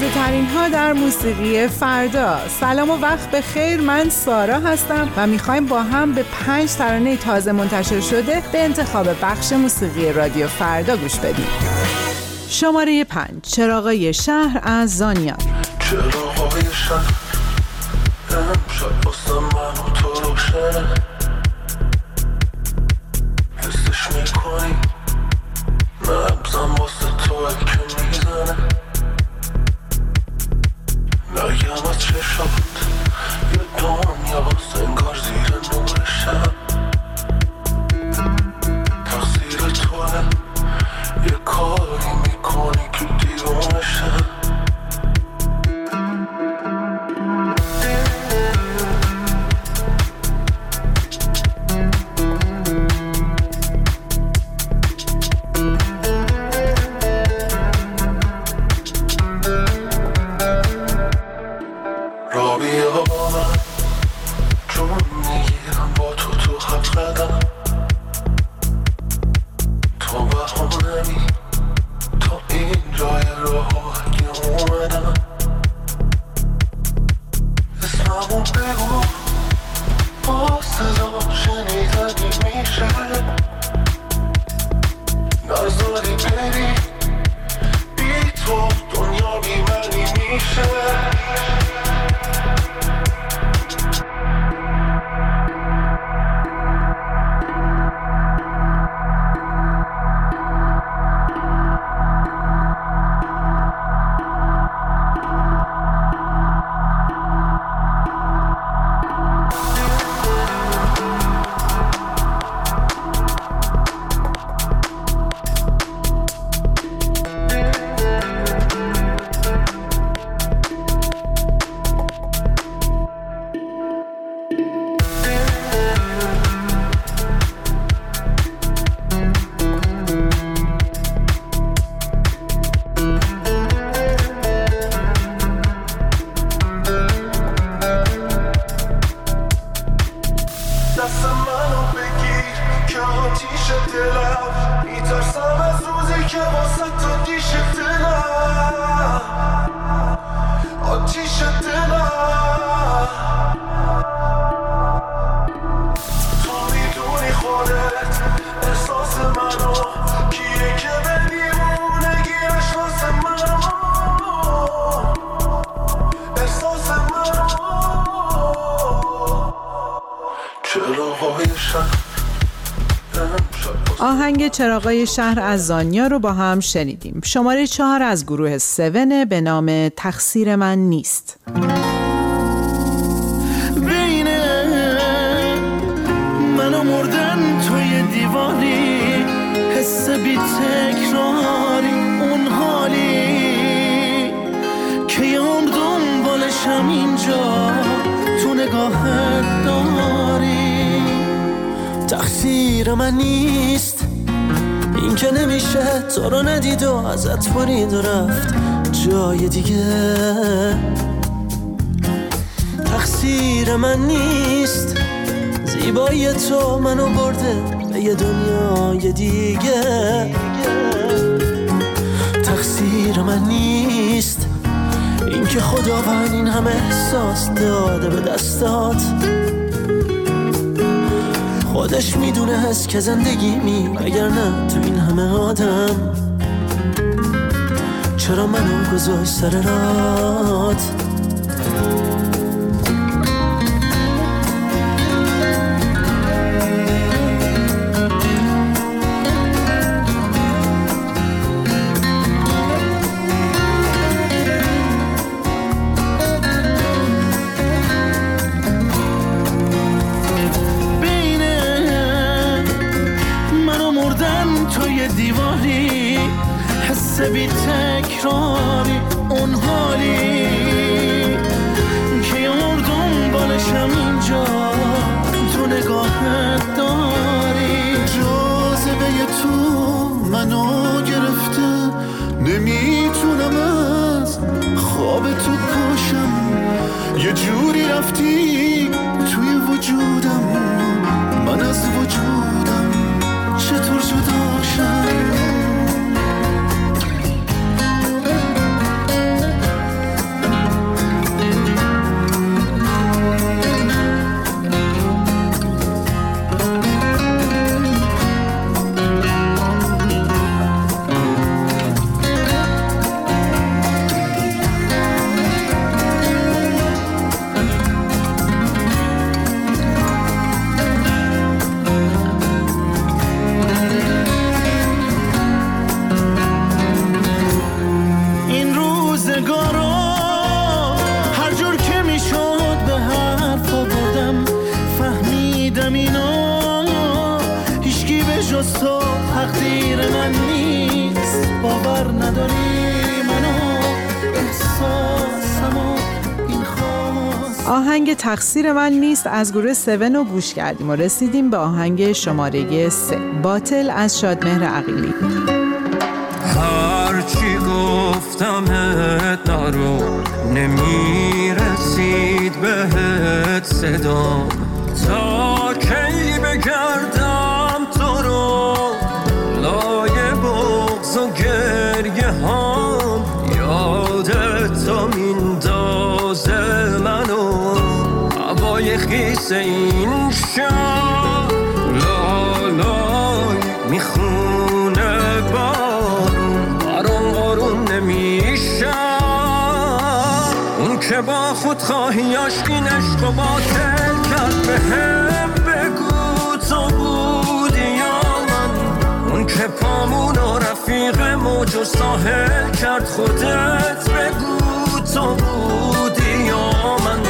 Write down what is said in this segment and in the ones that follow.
تازه ترین ها در موسیقی فردا. سلام و وقت به خیر، من سارا هستم و میخوایم با هم به 5 ترانه تازه منتشر شده به انتخاب بخش موسیقی رادیو فردا گوش بدیم. شماره 5 چراغای شهر از زانیار. چراغای شهر امشب باستم من و تو روشن، حسش میکنی نبزم واسه تو اکه میزنه، نگم از چشمت یه دنیا باست انگار زیر نور شب، تقصیر توه یه کاری میکنی که دیوانه شد. آهنگ چراغای شهر از زانیا رو با هم شنیدیم. شماره 4 از گروه سوهنه به نام تقصیر من نیست. بینه منو مردن توی دیواری، حس بی تکراری، اون حالی که یه عمر دنبالشم اینجا تو نگاهت داری. تقصیر من نیست این که نمیشه تو رو ندید و ازت پرید و رفت جای دیگه. تقصیر من نیست زیبایی تو منو برده به یه دنیای دیگه. تقصیر من نیست این که خداوند این همه احساس داده به دستات، خودش میدونه هست که زندگی می اگر نه تو این همه آدم چرا منو گذاشت سر رات. جز تو تقدیر من نیست، باور نداری منو احساسمو این خواست. آهنگ تقصیر من نیست از گروه 7 گوش کردیم و رسیدیم به آهنگ شماره 3 باطل از شادمهر عقیلی. هرچی گفتم هت نارو، نمیرسید بهت صدام، تا کی بگردم تو رو لایه بغض و گریه هم، یادت تا میندازه منو هوای خیس این شب، لالای میخونه بارون، بارون بارون نمیشه اون که با خود خواهیاش این عشق و باطل کرد، به هم بگو تو بودی یا من، اون که پامون و رفیق موج و ساحل کرد، خودت بگو تو بودی یا من،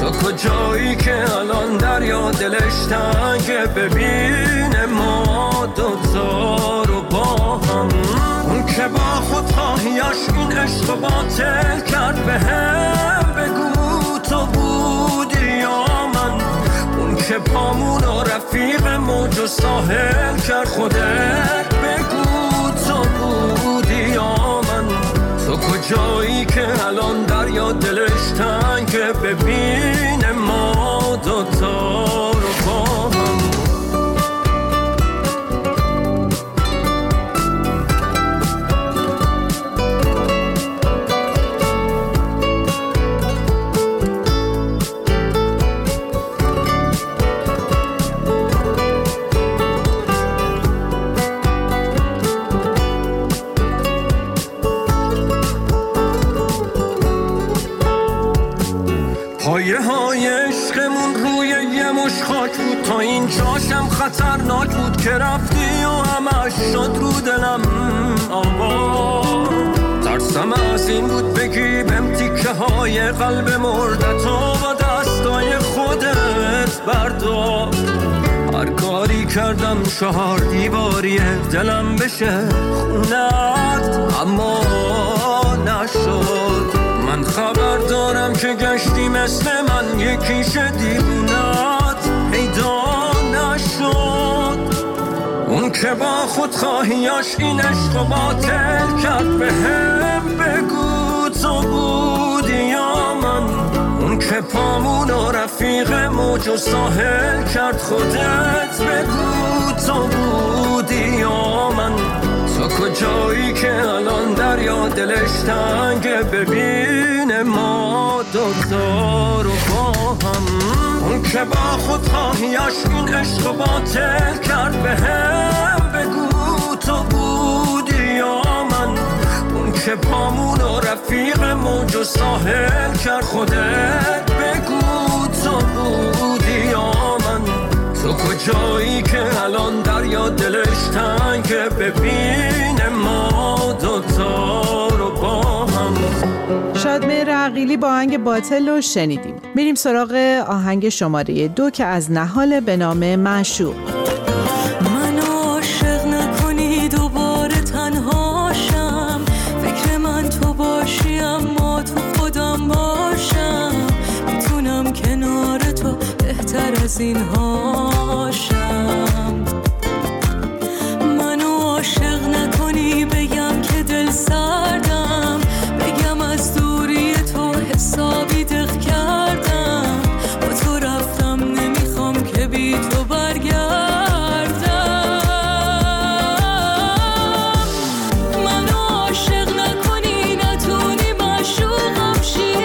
تو کجایی که الان دریا دلش تنگه، ببین ما دوتا رو با هم، اون که با خود خواهیاش این عشق و باطل کرد، به هم بگو تو بودی یا من، اون که پامون و رفیق موج و ساحل کرد، خودت بگو تو بودی یا من، تو کجایی که الان دریا دلش تنگه، ببین ما دوتا رو با هم. پایه‌های عشقمون روی یه مش خاک بود، تا اینجاشم خطرناک بود که رفتی و همش شد رو دلم آوا، ترسم از این بود بگی بهم تیکه‌های قلب مرده تو با دستای خودت بردار، هر کاری کردم چهار دیواریه دلم بشه خونت، اما نشد. من خبر دارم که گشتی مثل من یکیش دیوونت، پیدا نشد اون که با خود خواهیاش این عشق و باطل کرد، به هم بگو تو بودی یا من، اون که پامون و رفیق موج و ساحل کرد، خودت بگو تو بودی یا من، تو کجایی که الان دریا دلش تنگه، ببین ما دوتا رو با هم، اون که با خود خواهیاش این عشق و باطل کرد، به هم بگو تو بودی یا من، اون که پامون و رفیق موج و ساحل کرد، خودت بگو تو بودی یا من، تو کجایی که الان دریا دلش تنگه، ببین ما دوتا رو با هم. شادمهر عقیلی با آهنگ باطل رو شنیدیم. میریم سراغ آهنگ شماره 2 که از نهال به نام معشوق. من عاشق نکنی دوباره تنهاشم، فکر من تو باشی اما تو خودم باشم، میتونم کنار تو بهتر از اینها. منو عاشق نکنی بگم که دل سردم، بگم از دوری تو حسابی دق کردم، با تو رفتم نمیخوام که بی تو برگردم، منو عاشق نکنی نتونی معشوقم شی،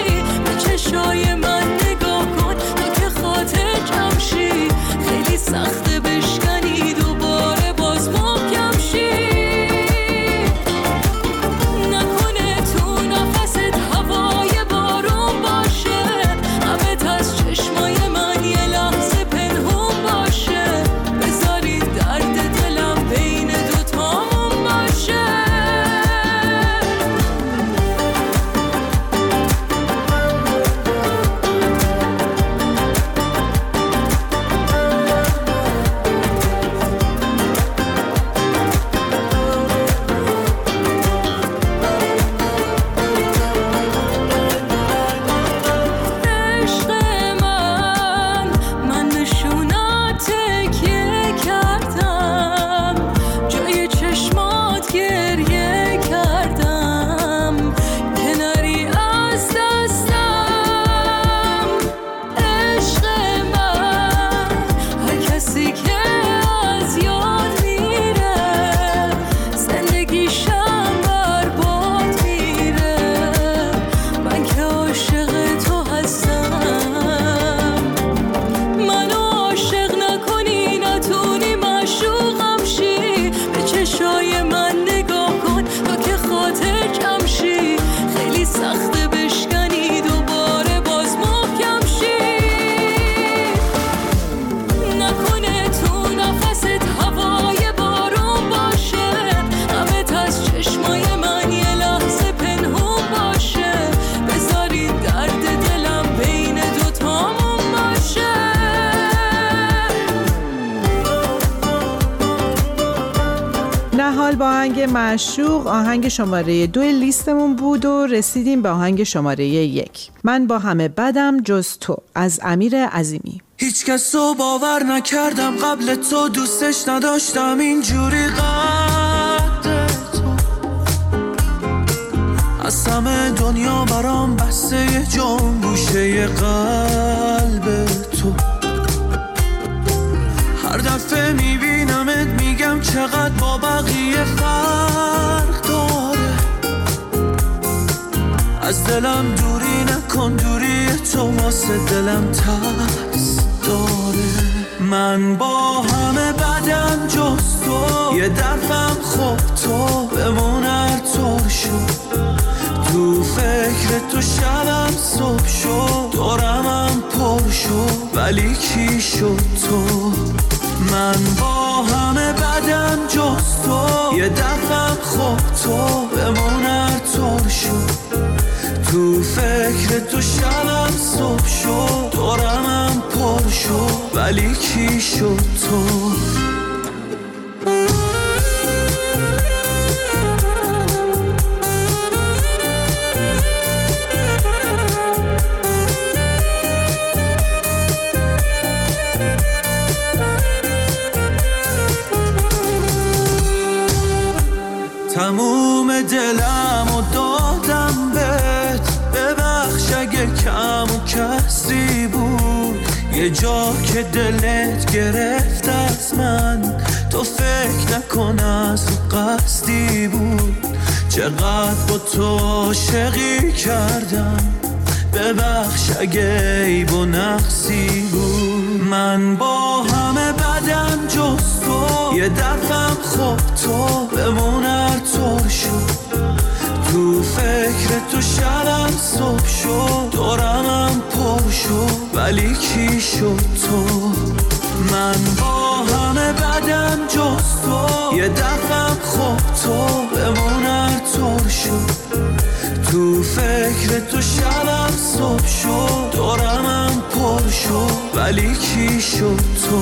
به چشای من نگاه کن تا که خاطر کم شی، نهال با آهنگ معشوق آهنگ شماره 2 لیستمون بود و رسیدیم به آهنگ شماره 1. من با همه بدم جز تو از امیر عظیمی. هیچ کس رو باور نکردم قبل تو، دوستش نداشتم اینجوری قدر تو، از همه دنیا برام بسته جون گوشه قلب تو، هر دفعه میبینمت میگم چقدر با بقیه فرق داره، از دلم دوری نکن، دوری تو واسه دلم ترس داره. من با همه بدم جز تو، یه دفعم خوب تو بمونر تو شد، تو فکر تو شبم صبح شد، دورمم پر شد ولی کی شد تو. من با همه بدم جز تو، یه دفعم خوب تو بمونر تو شد، تو فکر تو شبم صبح شد، دورمم پر شد ولی کی شد تو. تموم دلم و دادم بهت، ببخش اگه کم و کسری بود، یه جا که دلت گرفت از من، تو فکر نکن از قصدی بود، چقدر با تو عاشقی کردم، ببخش اگه عیب و نقصی بود. من با همه بدم جز تو، یه دفعم خوب تو بمونر تو شد، تو فکر تو شبم صبح شد، دورمم پر شد ولی کی شد تو. من با همه بدم جز تو، یه دفعم خوب تو بمونر تو شد، تو فکر تو شبم صبح شد، دورمم پر شد ولی کی شد تو.